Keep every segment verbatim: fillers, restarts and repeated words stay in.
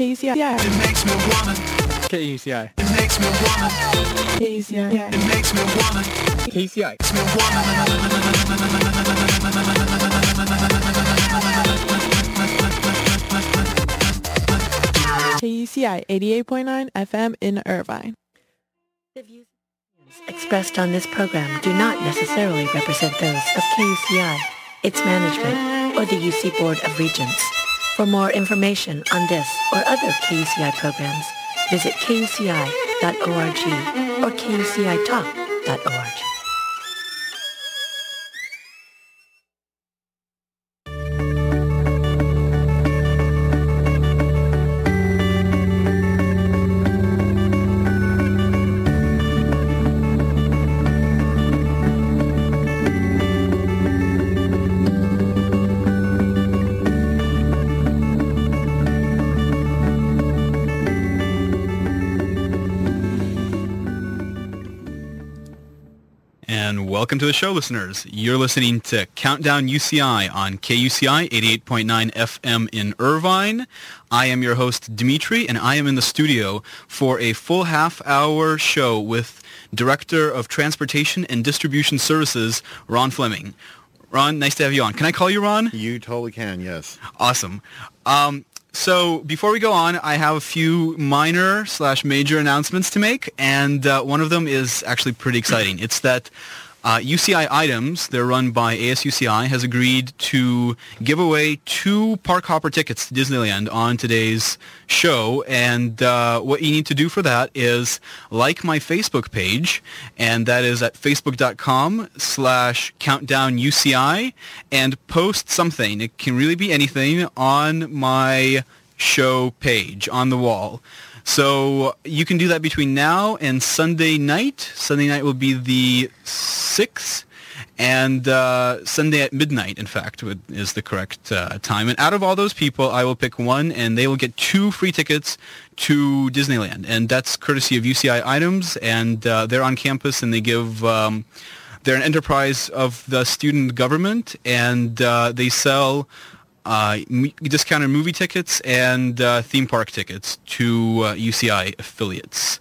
K U C I. It makes me wanna. K U C I. It makes me wanna. K U C I. It makes me wanna. K U C I. It makes me wanna. K U C I eighty-eight point nine F M in Irvine. The views expressed on this program do not necessarily represent those of K U C I, its management, or the U C Board of Regents. For more information on this or other K U C I programs, visit K U C I dot org or K U C I talk dot org. Welcome to the show, listeners. You're listening to Countdown U C I on K U C I eighty-eight point nine F M in Irvine. I am your host, Dimitri, and I am in the studio for a full half-hour show with Director of Transportation and Distribution Services, Ron Fleming. Ron, nice to have you on. Can I call you Ron? You totally can, yes. Awesome. Um, so before we go on, I have a few minor slash major announcements to make, and uh, one of them is actually pretty exciting. It's that Uh, U C I Items, they're run by A S U C I, has agreed to give away two Park Hopper tickets to Disneyland on today's show. And uh, what you need to do for that is like my Facebook page, and that is at facebook.com slash countdown UCI, and post something. It can really be anything on my show page, on the wall. So you can do that between now and Sunday night. Sunday night will be the sixth, and uh, Sunday at midnight, in fact, would, is the correct uh, time. And out of all those people, I will pick one, and they will get two free tickets to Disneyland. And that's courtesy of U C I Items, and uh, they're on campus, and they give... Um, they're an enterprise of the student government, and uh, they sell... Uh, discounted movie tickets and uh, theme park tickets to uh, U C I affiliates.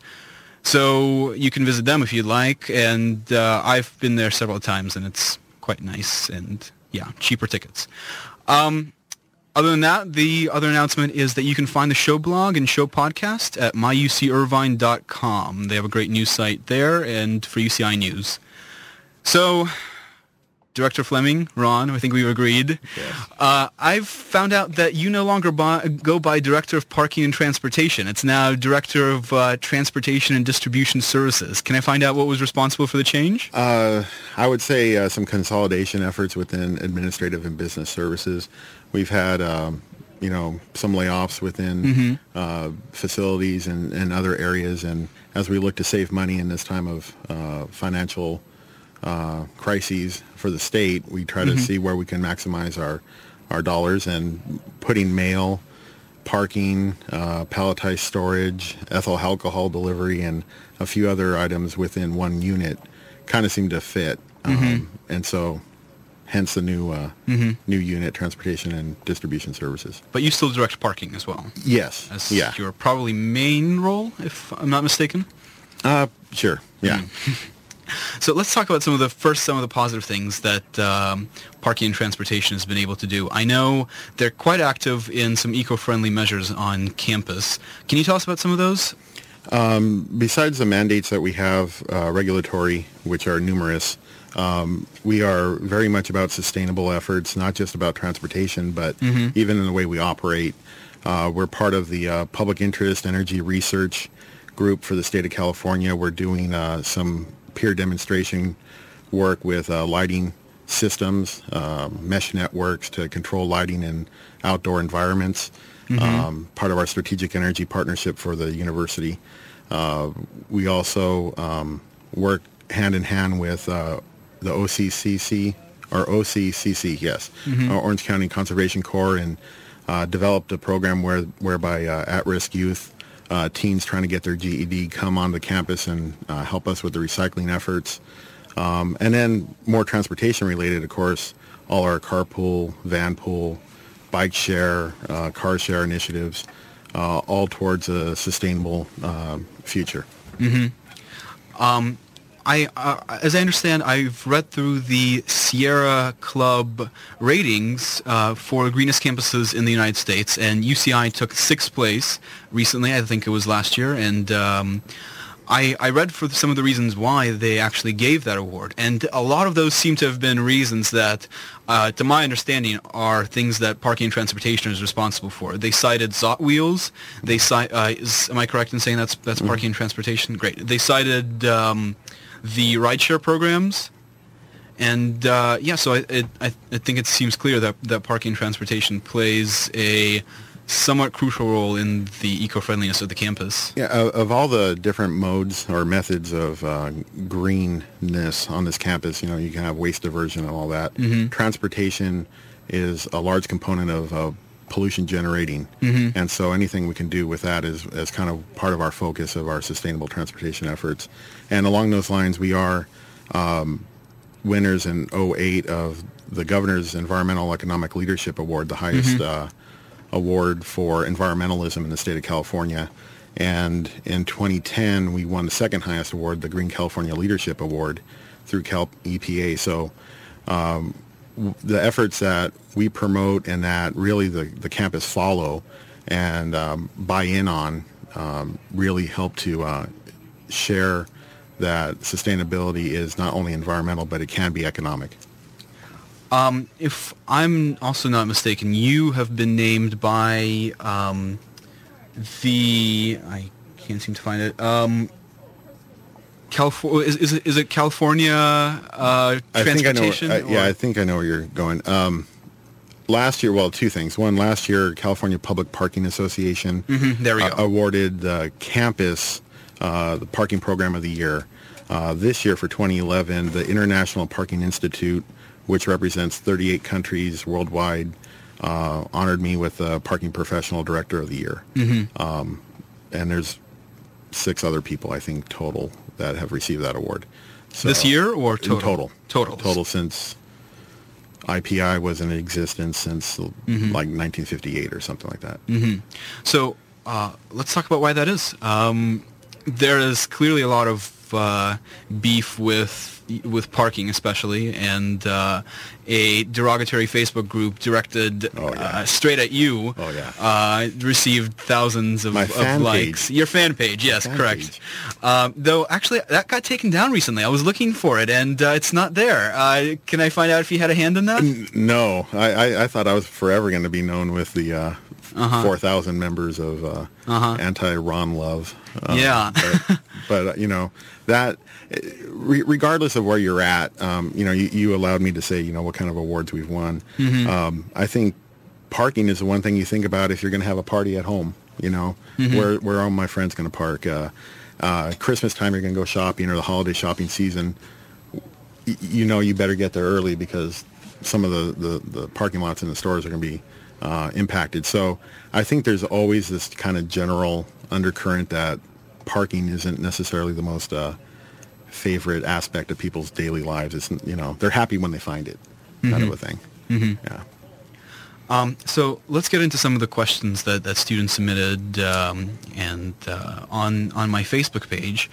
So you can visit them if you'd like, and uh, I've been there several times, and it's quite nice, and yeah, cheaper tickets. Um, other than that, the other announcement is that you can find the show blog and show podcast at my u c irvine dot com. They have a great news site there, and for U C I news. So... Director Fleming, Ron, I think we've agreed. Yes. Uh, I've found out that you no longer buy, go by Director of Parking and Transportation. It's now Director of uh, Transportation and Distribution Services. Can I find out what was responsible for the change? Uh, I would say uh, some consolidation efforts within administrative and business services. We've had, um, you know, some layoffs within mm-hmm. uh, facilities and, and other areas. And as we look to save money in this time of uh, financial Uh, crises for the state, we try to mm-hmm. see where we can maximize our, our dollars, and putting mail, parking, uh, palletized storage, ethyl alcohol delivery, and a few other items within one unit kind of seemed to fit. Um, mm-hmm. And so hence the new uh, mm-hmm. new unit, Transportation and Distribution Services. But you still direct parking as well? Yes. That's yeah. your probably main role, if I'm not mistaken? Uh, sure, yeah. Mm-hmm. So let's talk about some of the first, some of the positive things that um, parking and transportation has been able to do. I know they're quite active in some eco-friendly measures on campus. Can you tell us about some of those? Um, besides the mandates that we have, uh, regulatory, which are numerous, um, we are very much about sustainable efforts, not just about transportation, but mm-hmm. even in the way we operate. Uh, we're part of the uh, Public Interest Energy Research Group for the state of California. We're doing uh, some... peer demonstration work with uh, lighting systems, uh, mesh networks to control lighting in outdoor environments, mm-hmm. um, part of our strategic energy partnership for the university. Uh, we also um, work hand-in-hand with uh, the O C C C, or O C C C, yes, mm-hmm. uh, Orange County Conservation Corps, and uh, developed a program where whereby uh, at-risk youth Uh, teens trying to get their G E D come onto the campus and uh, help us with the recycling efforts. Um, and then more transportation related, of course, all our carpool, van pool, bike share, uh, car share initiatives. uh, all towards a sustainable uh, future. Mm-hmm. Um, I, uh, as I understand, I've read through the Sierra Club ratings uh, for greenest campuses in the United States, and U C I took sixth place recently. I think it was last year, and um, I, I read for some of the reasons why they actually gave that award, and a lot of those seem to have been reasons that, uh, to my understanding, are things that parking and transportation is responsible for. They cited Zot Wheels. They cite. Uh, is, am I correct in saying that's that's parking and transportation? Great. They cited. Um, the rideshare programs, and uh, yeah, so I, it, I I think it seems clear that, that parking and transportation plays a somewhat crucial role in the eco-friendliness of the campus. Yeah, of, of all the different modes or methods of uh, greenness on this campus, you know, you can have waste diversion and all that. Mm-hmm. Transportation is a large component of uh, pollution generating, mm-hmm. and so anything we can do with that is, is kind of part of our focus of our sustainable transportation efforts. And along those lines, we are um, winners in oh eight of the Governor's Environmental Economic Leadership Award, the highest mm-hmm. uh, award for environmentalism in the state of California. And in twenty ten, we won the second highest award, the Green California Leadership Award, through Cal E P A. So um, w- the efforts that we promote and that really the, the campus follow and um, buy in on um, really help to uh, share that sustainability is not only environmental, but it can be economic. Um, if I'm also not mistaken, you have been named by um, the, I can't seem to find it, um, California, is, is, is it California uh, Transportation? I think I know, uh, yeah, I think I know where you're going. Um, last year, well, two things. One, last year, California Public Parking Association mm-hmm, there we uh, go. awarded the campus Uh, the Parking Program of the Year. Uh, this year for twenty eleven, the International Parking Institute, which represents thirty-eight countries worldwide, uh, honored me with the Parking Professional Director of the Year. Mm-hmm. Um, and there's six other people, I think, total that have received that award. So, this year or total? Total. Total. Total since I P I was in existence since mm-hmm. like nineteen fifty-eight or something like that. Mm-hmm. So uh, let's talk about why that is. Um, There is clearly a lot of uh, beef with with parking, especially, and uh, a derogatory Facebook group directed oh, yeah. uh, straight at you. Oh yeah, uh, received thousands of, My fan of likes. Page. Your fan page, yes, fan correct. Page. Um, though actually, that got taken down recently. I was looking for it, and uh, it's not there. Uh, can I find out if you had a hand in that? No, I, I, I thought I was forever going to be known with the. Uh, Uh-huh. four thousand members of uh, uh-huh. anti-Ron Love. Um, yeah. but, but, you know, that, re- regardless of where you're at, um, you know, you, you allowed me to say, you know, what kind of awards we've won. Mm-hmm. Um, I think parking is the one thing you think about if you're going to have a party at home, you know, mm-hmm. where, where are my friends going to park? Uh, uh, Christmas time, you're going to go shopping, or the holiday shopping season. Y- you know, you better get there early because some of the, the, the parking lots in the stores are going to be Uh, impacted. So I think there's always this kind of general undercurrent that parking isn't necessarily the most uh, favorite aspect of people's daily lives. It's, you know, they're happy when they find it, mm-hmm. kind of a thing. Mm-hmm. Yeah. Um, so let's get into some of the questions that, that students submitted um, and uh, on on my Facebook page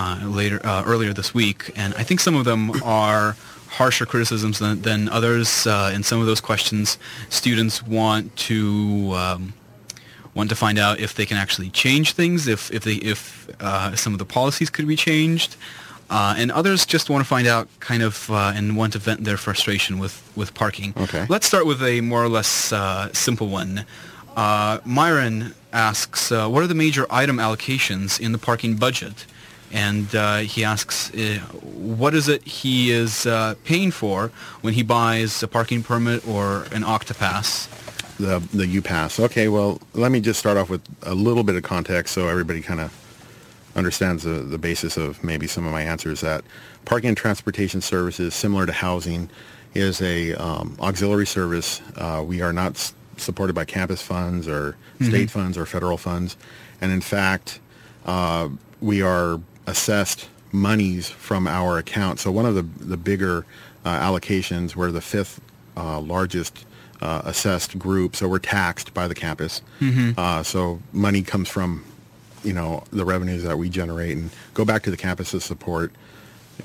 uh, later uh, earlier this week, and I think some of them are harsher criticisms than, than others. Uh, in some of those questions, students want to um, want to find out if they can actually change things, if if they if uh, some of the policies could be changed, uh, and others just want to find out kind of uh, and want to vent their frustration with, with parking. Okay. Let's start with a more or less uh, simple one. Uh, Myron asks, uh, what are the major item allocations in the parking budget? And uh, he asks, uh, what is it he is uh, paying for when he buys a parking permit or an OCTA pass? The the U-Pass. Okay, well, let me just start off with a little bit of context so everybody kind of understands the, the basis of maybe some of my answers. That parking and transportation services, similar to housing, is a um, auxiliary service. Uh, we are not s- supported by campus funds or state mm-hmm. funds or federal funds. And in fact, uh, we are assessed monies from our account. So one of the the bigger uh, allocations, we're the fifth uh, largest uh, assessed group, so we're taxed by the campus. Mm-hmm. Uh, so money comes from, you know, the revenues that we generate and go back to the campus to support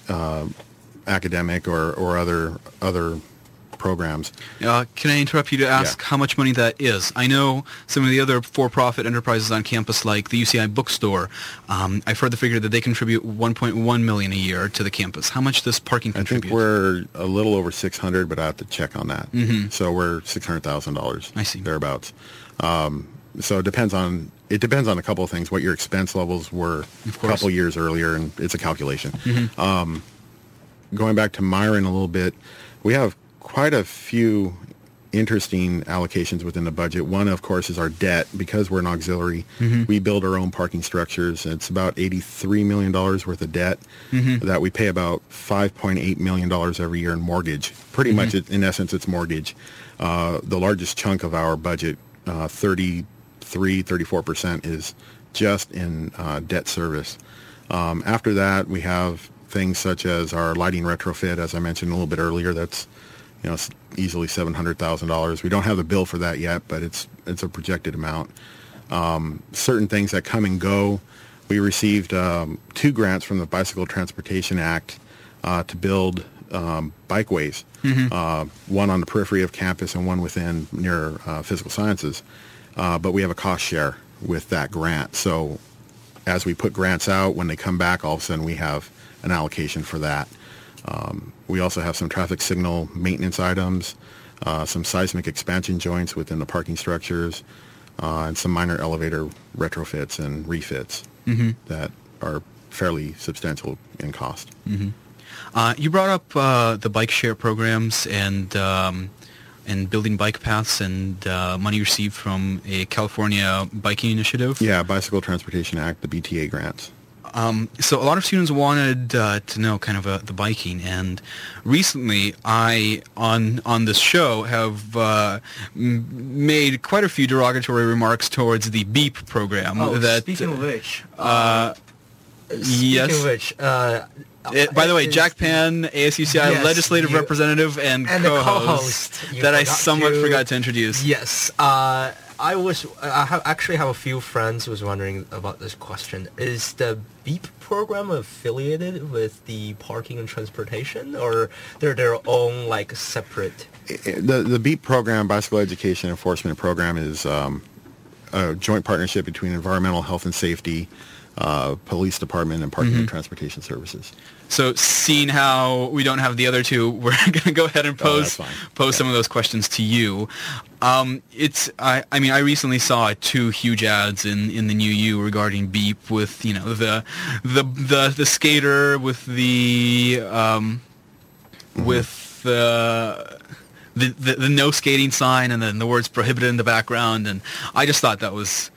uh, academic or, or other other programs. Uh, can I interrupt you to ask yeah. how much money that is? I know some of the other for-profit enterprises on campus, like the U C I bookstore, um, I've heard the figure that they contribute one point one million dollars a year to the campus. How much does parking contribute? I think we're a little over six hundred, but I have to check on that. Mm-hmm. So we're six hundred thousand dollars. I see. Thereabouts. Um, so it depends on it depends on a couple of things, what your expense levels were a couple of years earlier, and it's a calculation. Mm-hmm. Um, going back to Myron a little bit, we have quite a few interesting allocations within the budget. One, of course, is our debt. Because we're an auxiliary, mm-hmm. we build our own parking structures. It's about eighty-three million dollars worth of debt mm-hmm. that we pay about five point eight million dollars every year in mortgage. Pretty mm-hmm. much, it, in essence, it's mortgage. Uh, the largest chunk of our budget, uh, thirty-three, thirty-four percent, is just in uh, debt service. Um, after that, we have things such as our lighting retrofit, as I mentioned a little bit earlier. That's You know, it's easily seven hundred thousand dollars. We don't have the bill for that yet, but it's it's a projected amount. Um, certain things that come and go. We received um, two grants from the Bicycle Transportation Act uh, to build um, bikeways, mm-hmm. uh, one on the periphery of campus and one within near uh, Physical Sciences. Uh, but we have a cost share with that grant. So as we put grants out, when they come back, all of a sudden we have an allocation for that. Um, we also have some traffic signal maintenance items, uh, some seismic expansion joints within the parking structures, uh, and some minor elevator retrofits and refits mm-hmm. that are fairly substantial in cost. Mm-hmm. Uh, you brought up uh, the bike share programs and um, and building bike paths and uh, money received from a California biking initiative. Yeah, Bicycle Transportation Act, the B T A grants. Um, so a lot of students wanted uh, to know kind of uh, the biking, and recently I, on on this show, have uh, m- made quite a few derogatory remarks towards the BEEP program. Oh, that, speaking of which, uh, uh, speaking yes. of which, uh, it, by the way, Jack Pan, A S U C I yes, legislative you, representative and, and co-host, co-host that I somewhat to, forgot to introduce. Yes, uh, I was. I have, actually have a few friends who was wondering about this question. Is the BEEP program affiliated with the parking and transportation, or they're their own, like, separate? The the BEEP program, Bicycle Education Enforcement Program, is um, a joint partnership between environmental health and safety, uh, police department, and parking mm-hmm. and transportation services. So, seeing how we don't have the other two, we're going to go ahead and pose oh, pose yeah. some of those questions to you. Um, it's I, I mean I recently saw two huge ads in, in the new U regarding BEEP with you know the the the, the skater with the um, mm-hmm. with the, the the the no skating sign and then the words prohibited in the background, and I just thought that was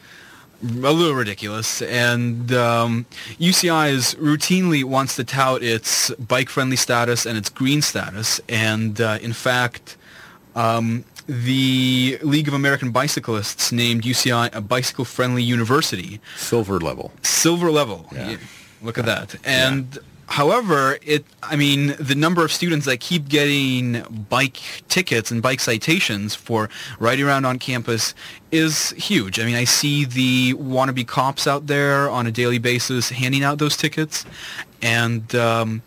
a little ridiculous. And um, U C I is routinely wants to tout its bike-friendly status and its green status, and uh, in fact um, the League of American Bicyclists named U C I a bicycle-friendly university. Silver level. Silver level. Yeah. Yeah. Look yeah. at that. And yeah. However, it I mean, the number of students that keep getting bike tickets and bike citations for riding around on campus is huge. I mean, I see the wannabe cops out there on a daily basis handing out those tickets, and um,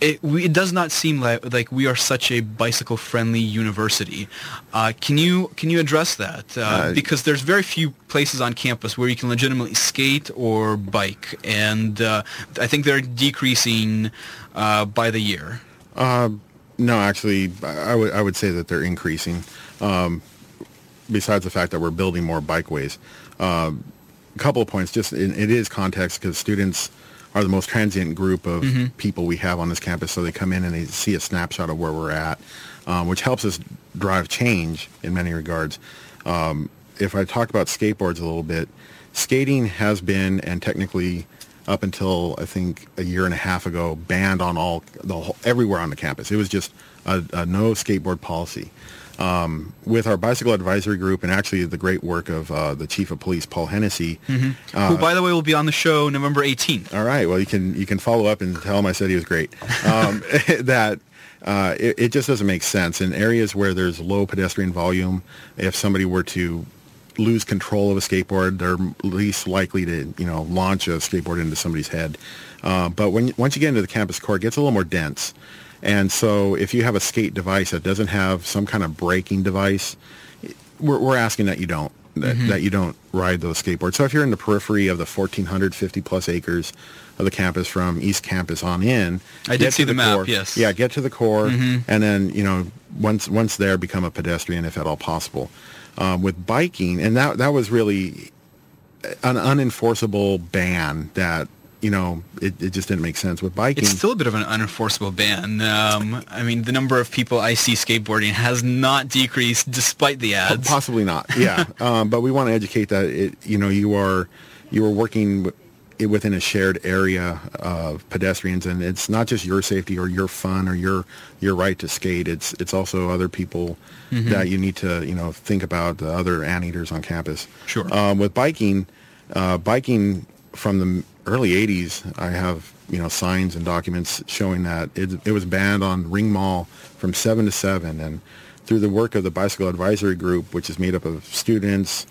it, we, it does not seem like, like we are such a bicycle-friendly university. Uh, can you can you address that? Uh, uh, because there's very few places on campus where you can legitimately skate or bike, and uh, I think they're decreasing uh, by the year. Uh, no, actually, I would I would say that they're increasing. Um, besides the fact that we're building more bikeways, uh, a couple of points. Just in, it is context because students are the most transient group of mm-hmm. people we have on this campus, so they come in and they see a snapshot of where we're at, um, which helps us drive change in many regards. Um, if I talk about skateboards a little bit, skating has been, and technically up until I think a year and a half ago, banned on all the whole, everywhere on the campus. It was just a, a no skateboard policy. Um, with our bicycle advisory group and actually the great work of uh, the chief of police, Paul Hennessy, mm-hmm. uh, who, by the way, will be on the show November eighteenth. All right. Well, you can you can follow up and tell him I said he was great. Um, that uh, it, it just doesn't make sense. In areas where there's low pedestrian volume, if somebody were to lose control of a skateboard, they're least likely to, you know, launch a skateboard into somebody's head. Uh, but when once you get into the campus core, it gets a little more dense. And so if you have a skate device that doesn't have some kind of braking device, we're, we're asking that you don't. That, mm-hmm. that you don't ride those skateboards. So if you're in the periphery of the one thousand four hundred fifty plus acres of the campus from East Campus on in, I did see the, the map. Core, yes, yeah, get to the core, mm-hmm. and then you know once once there, become a pedestrian if at all possible. Um, with biking, and that that was really an unenforceable ban that. You know, it, it just didn't make sense with biking. It's still a bit of an unenforceable ban. Um, I mean, the number of people I see skateboarding has not decreased despite the ads. P- possibly not, yeah. um, but we want to educate that, it, you know, you are you are working w- within a shared area of pedestrians, and it's not just your safety or your fun or your your right to skate. It's it's also other people mm-hmm. that you need to, you know, think about, the other anteaters on campus. Sure. Um, with biking, uh, biking from the early eighties, I have, you know, signs and documents showing that it, it was banned on Ring Mall from seven to seven, and through the work of the Bicycle Advisory Group, which is made up of students,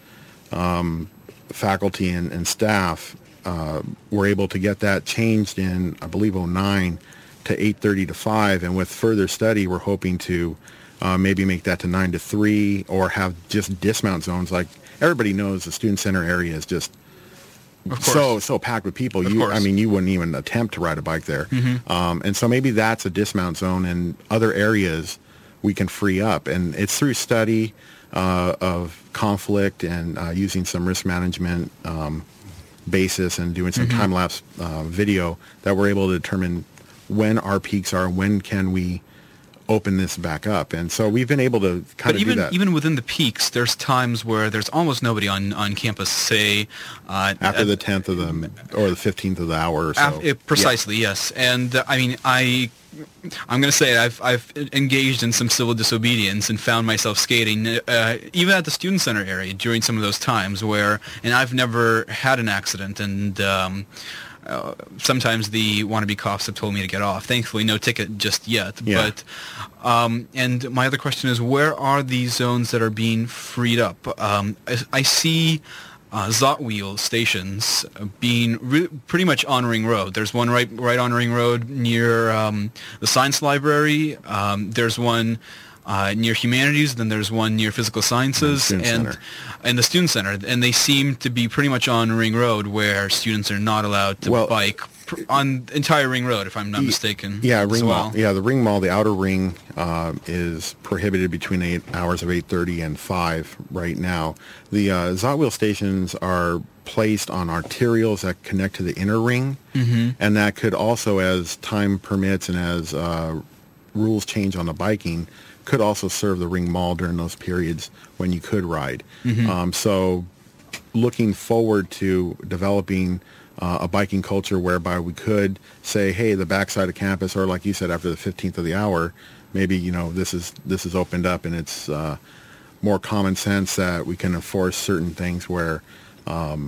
um, faculty, and, and staff, uh, were able to get that changed in, I believe, oh nine to eight thirty to five, and with further study, we're hoping to uh, maybe make that to nine to three, or have just dismount zones. Like, everybody knows the Student Center area is just So so packed with people. Of you, course. I mean, you wouldn't even attempt to ride a bike there. Mm-hmm. Um, and so maybe that's a dismount zone, and other areas we can free up. And it's through study uh, of conflict and uh, using some risk management um, basis and doing some mm-hmm. time-lapse uh, video that we're able to determine when our peaks are, when can we open this back up. And so we've been able to kind but of even, do that. Even within the peaks, there's times where there's almost nobody on, on campus, say... Uh, after at, the tenth of the... or the fifteenth of the hour or so. Af- it, precisely, yeah. yes. And, uh, I mean, I... I'm going to say I've I've engaged in some civil disobedience and found myself skating uh, even at the Student Center area during some of those times where... And I've never had an accident, and... Um, Uh, sometimes the wannabe cops have told me to get off. Thankfully, no ticket just yet. Yeah. But um, and my other question is, where are these zones that are being freed up? Um, I, I see uh, Zot Wheels stations being re- pretty much on Ring Road. There's one right right on Ring Road near um, the Science Library. Um, there's one uh, near Humanities. Then there's one near Physical Sciences. And the Student Center. And the Student Center, and they seem to be pretty much on Ring Road, where students are not allowed to well, bike pr- on entire Ring Road, if I'm not mistaken. Yeah, Ring Mall. Yeah, the Ring Mall, the outer ring, uh, is prohibited between eight hours of eight thirty and five right now. The uh, Zot Wheel stations are placed on arterials that connect to the inner ring, mm-hmm. and that could also, as time permits and as uh, rules change on the biking, could also serve the Ring Mall during those periods when you could ride. Mm-hmm. Um, so looking forward to developing uh, a biking culture whereby we could say, hey, the backside of campus, or like you said, after the fifteenth of the hour, maybe, you know, this is this is opened up, and it's uh, more common sense that we can enforce certain things where, um,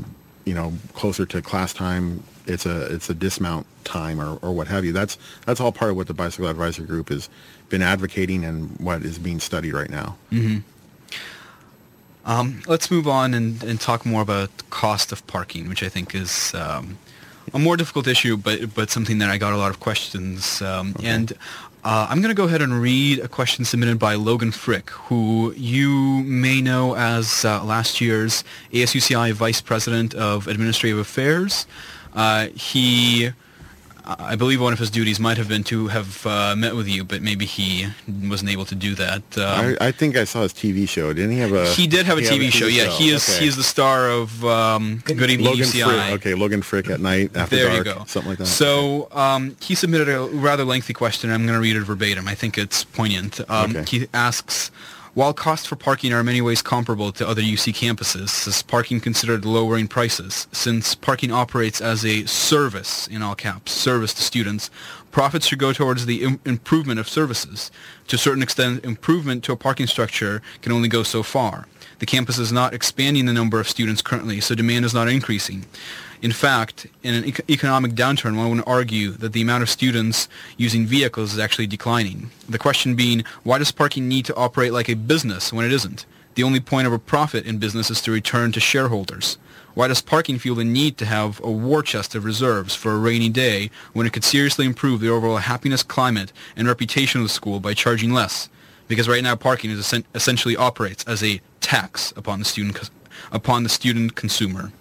you know, closer to class time, it's a it's a dismount time or, or what have you. That's that's all part of what the Bicycle Advisory Group has been advocating and what is being studied right now. Mm-hmm. Um, let's move on and, and talk more about cost of parking, which I think is um, a more difficult issue, but but something that I got a lot of questions. Um, okay. And uh, I'm going to go ahead and read a question submitted by Logan Frick, who you may know as uh, last year's A S U C I Vice President of Administrative Affairs. Uh, he, I believe one of his duties might have been to have uh, met with you, but maybe he wasn't able to do that. Um, I, I think I saw his T V show. Didn't he have a... He did have a T V show, yeah. He is okay. He is the star of um, Good Evening U C I. Okay, Logan Frick at night, after there dark, you go. Something like that. So um, he submitted a rather lengthy question. I'm going to read it verbatim. I think it's poignant. Um, okay. He asks... While costs for parking are in many ways comparable to other U C campuses, is parking considered lowering prices? Since parking operates as a service, in all caps, service to students, Profits should go towards the im- improvement of services. To a certain extent, improvement to a parking structure can only go so far. The campus is not expanding the number of students currently, so demand is not increasing. In fact, in an ec- economic downturn, one would argue that the amount of students using vehicles is actually declining. The question being, why does parking need to operate like a business when it isn't? The only point of a profit in business is to return to shareholders. Why does parking feel the need to have a war chest of reserves for a rainy day when it could seriously improve the overall happiness, climate, and reputation of the school by charging less? Because right now parking is esen- essentially operates as a tax upon the student co- upon the student consumer.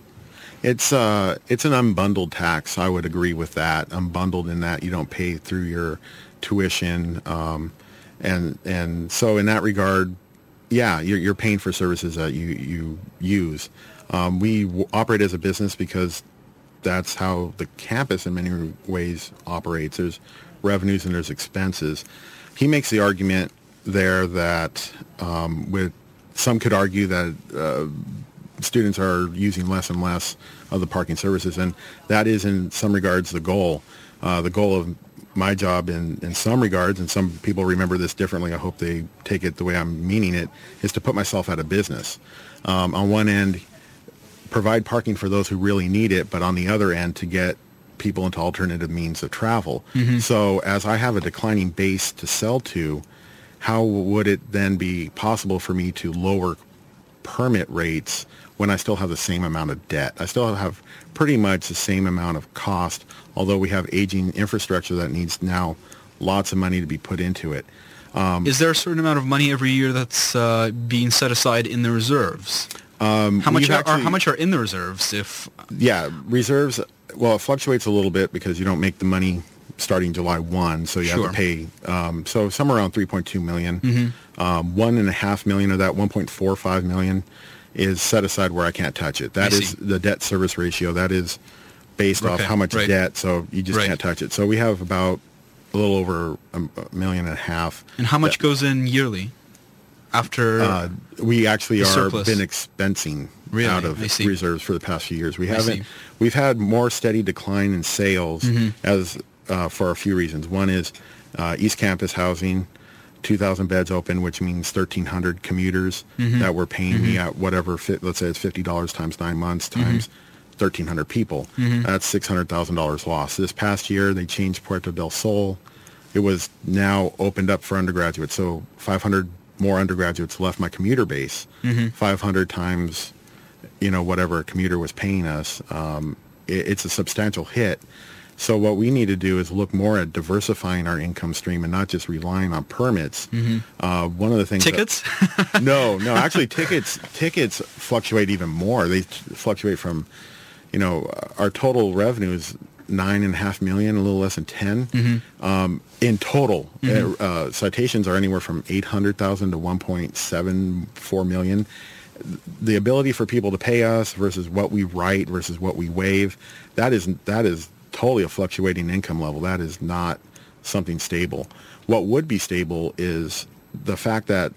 It's uh, it's an unbundled tax. I would agree with that. Unbundled in that you don't pay through your tuition, um, and and so in that regard, yeah, you're, you're paying for services that you you use. Um, we w- operate as a business because that's how the campus in many ways operates. There's revenues and there's expenses. He makes the argument there that um, with some could argue that uh, students are using less and less of the parking services, and that is in some regards the goal. Uh, the goal of my job in, in some regards, and some people remember this differently, I hope they take it the way I'm meaning it, is to put myself out of business. Um, on one end, provide parking for those who really need it, but on the other end, to get people into alternative means of travel. Mm-hmm. So as I have a declining base to sell to, how would it then be possible for me to lower permit rates when I still have the same amount of debt? I still have pretty much the same amount of cost, although we have aging infrastructure that needs now lots of money to be put into it. Um, Is there a certain amount of money every year that's uh, being set aside in the reserves? Um, how much are, actually, are how much are in the reserves? If yeah, reserves. Well, it fluctuates a little bit because you don't make the money starting July first, so you sure. have to pay. Um, so somewhere around three point two million dollars, mm-hmm. um, one and a half million of that, one point four five million dollars is set aside where I can't touch it. That I is see. The debt service ratio. That is based okay. off how much right. debt, so you just right. can't touch it. So we have about a little over a million and a half. And how much that, goes in yearly? After uh, we actually are been expensing really? out of reserves for the past few years. We I haven't. See. We've had more steady decline in sales mm-hmm. as uh, for a few reasons. One is uh, East Campus Housing, two thousand beds open, which means one thousand three hundred commuters mm-hmm. that were paying mm-hmm. me at whatever. Fit, let's say it's fifty dollars times nine months times mm-hmm. one thousand three hundred people. Mm-hmm. That's six hundred thousand dollars lost. This past year, they changed Puerto del Sol. It was now opened up for undergraduates, so five hundred. More undergraduates left my commuter base, mm-hmm. five hundred times, you know, whatever a commuter was paying us. Um, it, it's a substantial hit. So what we need to do is look more at diversifying our income stream and not just relying on permits. Mm-hmm. Uh, one of the things tickets? That, no, no. Actually, tickets tickets fluctuate even more. They fluctuate from, you know, our total revenue is nine and a half million, a little less than ten mm-hmm. um, in total. Mm-hmm. Uh, citations are anywhere from eight hundred thousand to one point seven four million. The ability for people to pay us versus what we write versus what we waive, that is that is totally a fluctuating income level. That is not something stable. What would be stable is the fact that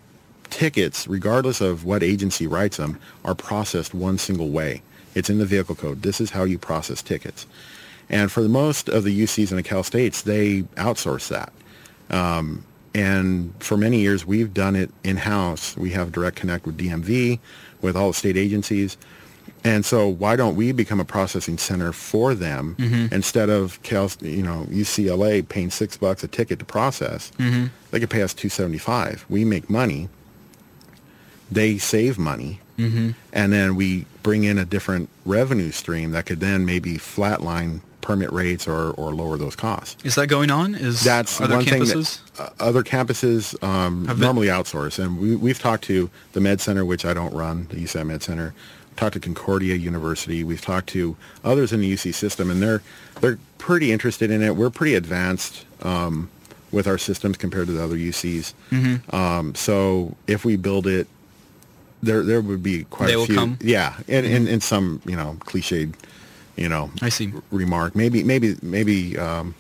tickets, regardless of what agency writes them, are processed one single way. It's in the vehicle code. This is how you process tickets. And for the most of the U Cs and the Cal States, they outsource that. Um, and for many years, we've done it in-house. We have direct connect with D M V, with all the state agencies. And so why don't we become a processing center for them mm-hmm. instead of Cal, you know, U C L A paying six bucks a ticket to process? Mm-hmm. They could pay us two seventy-five. We make money. They save money. Mm-hmm. And then we bring in a different revenue stream that could then maybe flatline permit rates or, or lower those costs. Is that going on? Is That's other one campuses? Thing that, uh, other campuses um, normally outsource. And we, we've talked to the Med Center, which I don't run, the U C I Med Center. We've talked to Concordia University. We've talked to others in the U C system, and they're, they're pretty interested in it. We're pretty advanced um, with our systems compared to the other U Cs. Mm-hmm. Um, so if we build it, There, there would be quite they a few. They will come. Yeah, and, and and some, you know, cliched, you know, I see. remark. Maybe, maybe, maybe, um,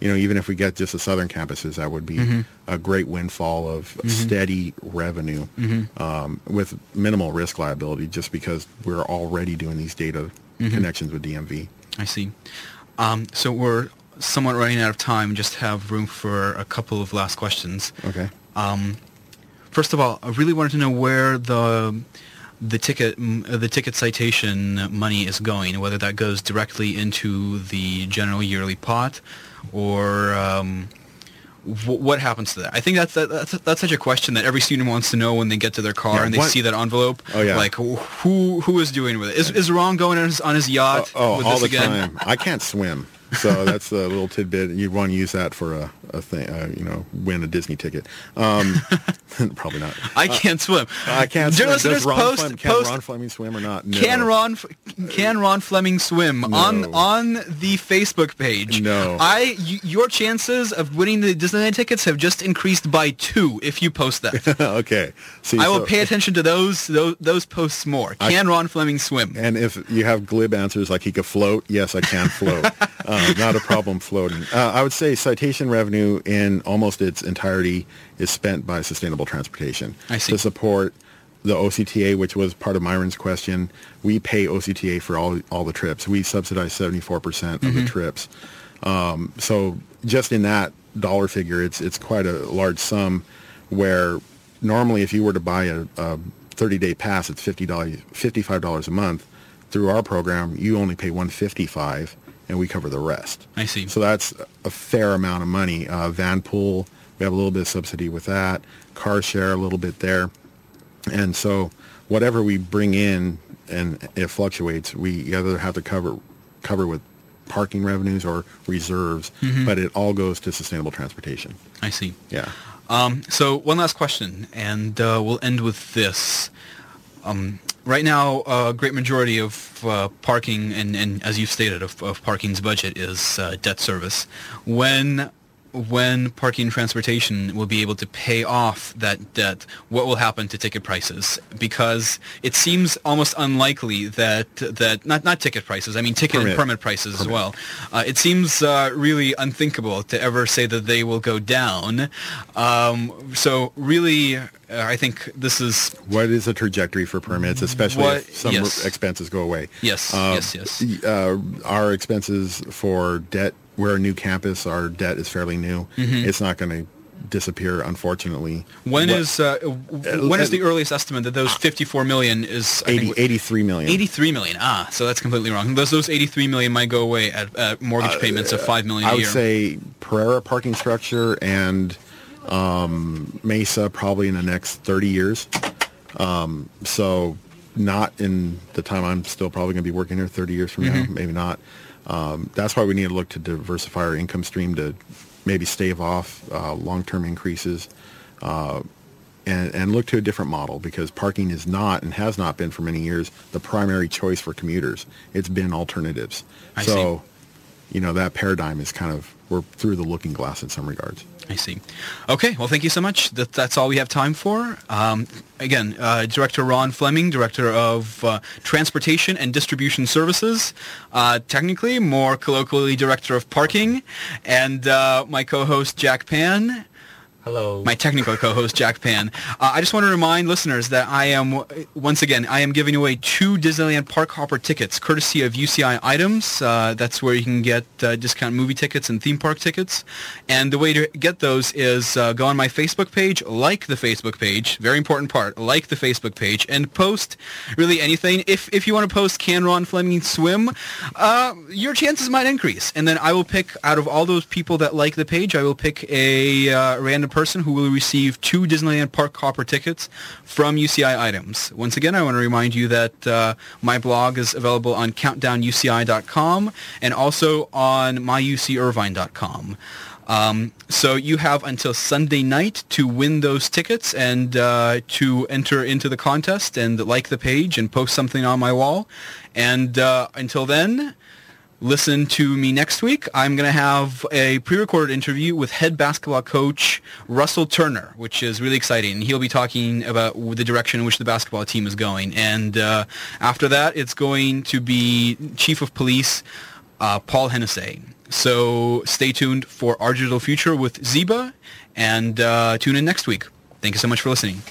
you know, even if we get just the southern campuses, that would be mm-hmm. a great windfall of mm-hmm. steady revenue mm-hmm. um, with minimal risk liability, just because we're already doing these data mm-hmm. connections with D M V. I see. Um, so we're somewhat running out of time, just have room for a couple of last questions. Okay. Um, first of all, I really wanted to know where the the ticket the ticket citation money is going, whether that goes directly into the general yearly pot or um, w- what happens to that. I think that's, that's that's such a question that every student wants to know when they get to their car yeah, and they what? see that envelope. Oh, yeah. Like, who who is doing with it? Is, is Ron going on his, on his yacht oh, oh, with this again? Oh, all the time. I can't swim. So that's a little tidbit. You want to use that for a, a thing, uh, you know, win a Disney ticket. Um, probably not. I can't uh, swim. I can't Dear swim. Listeners, Does Ron post, Fleming, can post, Ron Fleming swim or not? No. Can Ron Can Ron Fleming swim no. on on the Facebook page? No. I y- your chances of winning the Disneyland tickets have just increased by two if you post that. Okay. See, I will so, pay attention to those those, those posts more. Can I, Ron Fleming swim? And if you have glib answers like he could float, yes, I can float. Um, Uh, not a problem floating. Uh, I would say citation revenue in almost its entirety is spent by sustainable transportation. I see. To support the O C T A, which was part of Myron's question. We pay O C T A for all all the trips. We subsidize seventy-four percent mm-hmm. of the trips. Um, so just in that dollar figure, it's it's quite a large sum where normally if you were to buy a, a thirty-day pass, it's fifty dollars, fifty-five dollars a month. Through our program, you only pay one hundred fifty-five dollars. And we cover the rest. I see. So that's a fair amount of money. Uh, van pool, we have a little bit of subsidy with that. Car share, a little bit there. And so whatever we bring in, and it fluctuates, we either have to cover cover with parking revenues or reserves, mm-hmm. but it all goes to sustainable transportation. I see. Yeah. Um, so one last question, and uh, we'll end with this. Um, right now, a uh, great majority of uh, parking, and, and as you've stated, of, of parking's budget is uh, debt service. When when parking transportation will be able to pay off that debt, what will happen to ticket prices? Because it seems almost unlikely that, that not, not ticket prices, I mean ticket permit. and permit prices permit. as well. Uh, it seems uh, really unthinkable to ever say that they will go down. Um, so really... Uh, I think this is... What is the trajectory for permits, especially what, if some yes. re- expenses go away? Yes, uh, yes, yes. Uh, our expenses for debt, we're a new campus, our debt is fairly new. Mm-hmm. It's not going to disappear, unfortunately. When what, is uh, when uh, is the earliest estimate that those fifty-four million dollars is... eighty, I think, eighty-three million dollars. eighty-three million dollars, ah, so that's completely wrong. Those those eighty-three million dollars might go away at uh, mortgage payments uh, of five million dollars a year. I would say Pereira parking structure and... Um, Mesa probably in the next thirty years. Um, so not in the time I'm still probably going to be working here thirty years from mm-hmm. now, maybe not. Um, that's why we need to look to diversify our income stream to maybe stave off uh, long-term increases uh, and, and look to a different model because parking is not and has not been for many years the primary choice for commuters. It's been alternatives. I so, see. you know, that paradigm is kind of, we're through the looking glass in some regards. I see. Okay, well, thank you so much. That, that's all we have time for. Um, again, uh, Director Ron Fleming, Director of uh, Transportation and Distribution Services, uh, technically, more colloquially, Director of Parking, and uh, my co-host, Jack Pan. Hello. My technical co-host, Jack Pan. Uh, I just want to remind listeners that I am, once again, I am giving away two Disneyland Park Hopper tickets, courtesy of U C I Items. Uh, that's where you can get uh, discount movie tickets and theme park tickets. And the way to get those is uh, go on my Facebook page, like the Facebook page, very important part, like the Facebook page, and post really anything. If if you want to post Can Ron Fleming Swim, uh, your chances might increase. And then I will pick, out of all those people that like the page, I will pick a uh, random person who will receive two Disneyland Park Hopper tickets from U C I Items. Once again, I want to remind you that uh, my blog is available on countdown u c i dot com and also on my u c irvine dot com. Um, so you have until Sunday night to win those tickets and uh, to enter into the contest and like the page and post something on my wall. And uh, until then... Listen to me next week. I'm going to have a pre-recorded interview with head basketball coach Russell Turner, which is really exciting. He'll be talking about the direction in which the basketball team is going. And uh, after that, it's going to be Chief of Police uh, Paul Hennessy. So stay tuned for Our Digital Future with Zeba, and uh, tune in next week. Thank you so much for listening.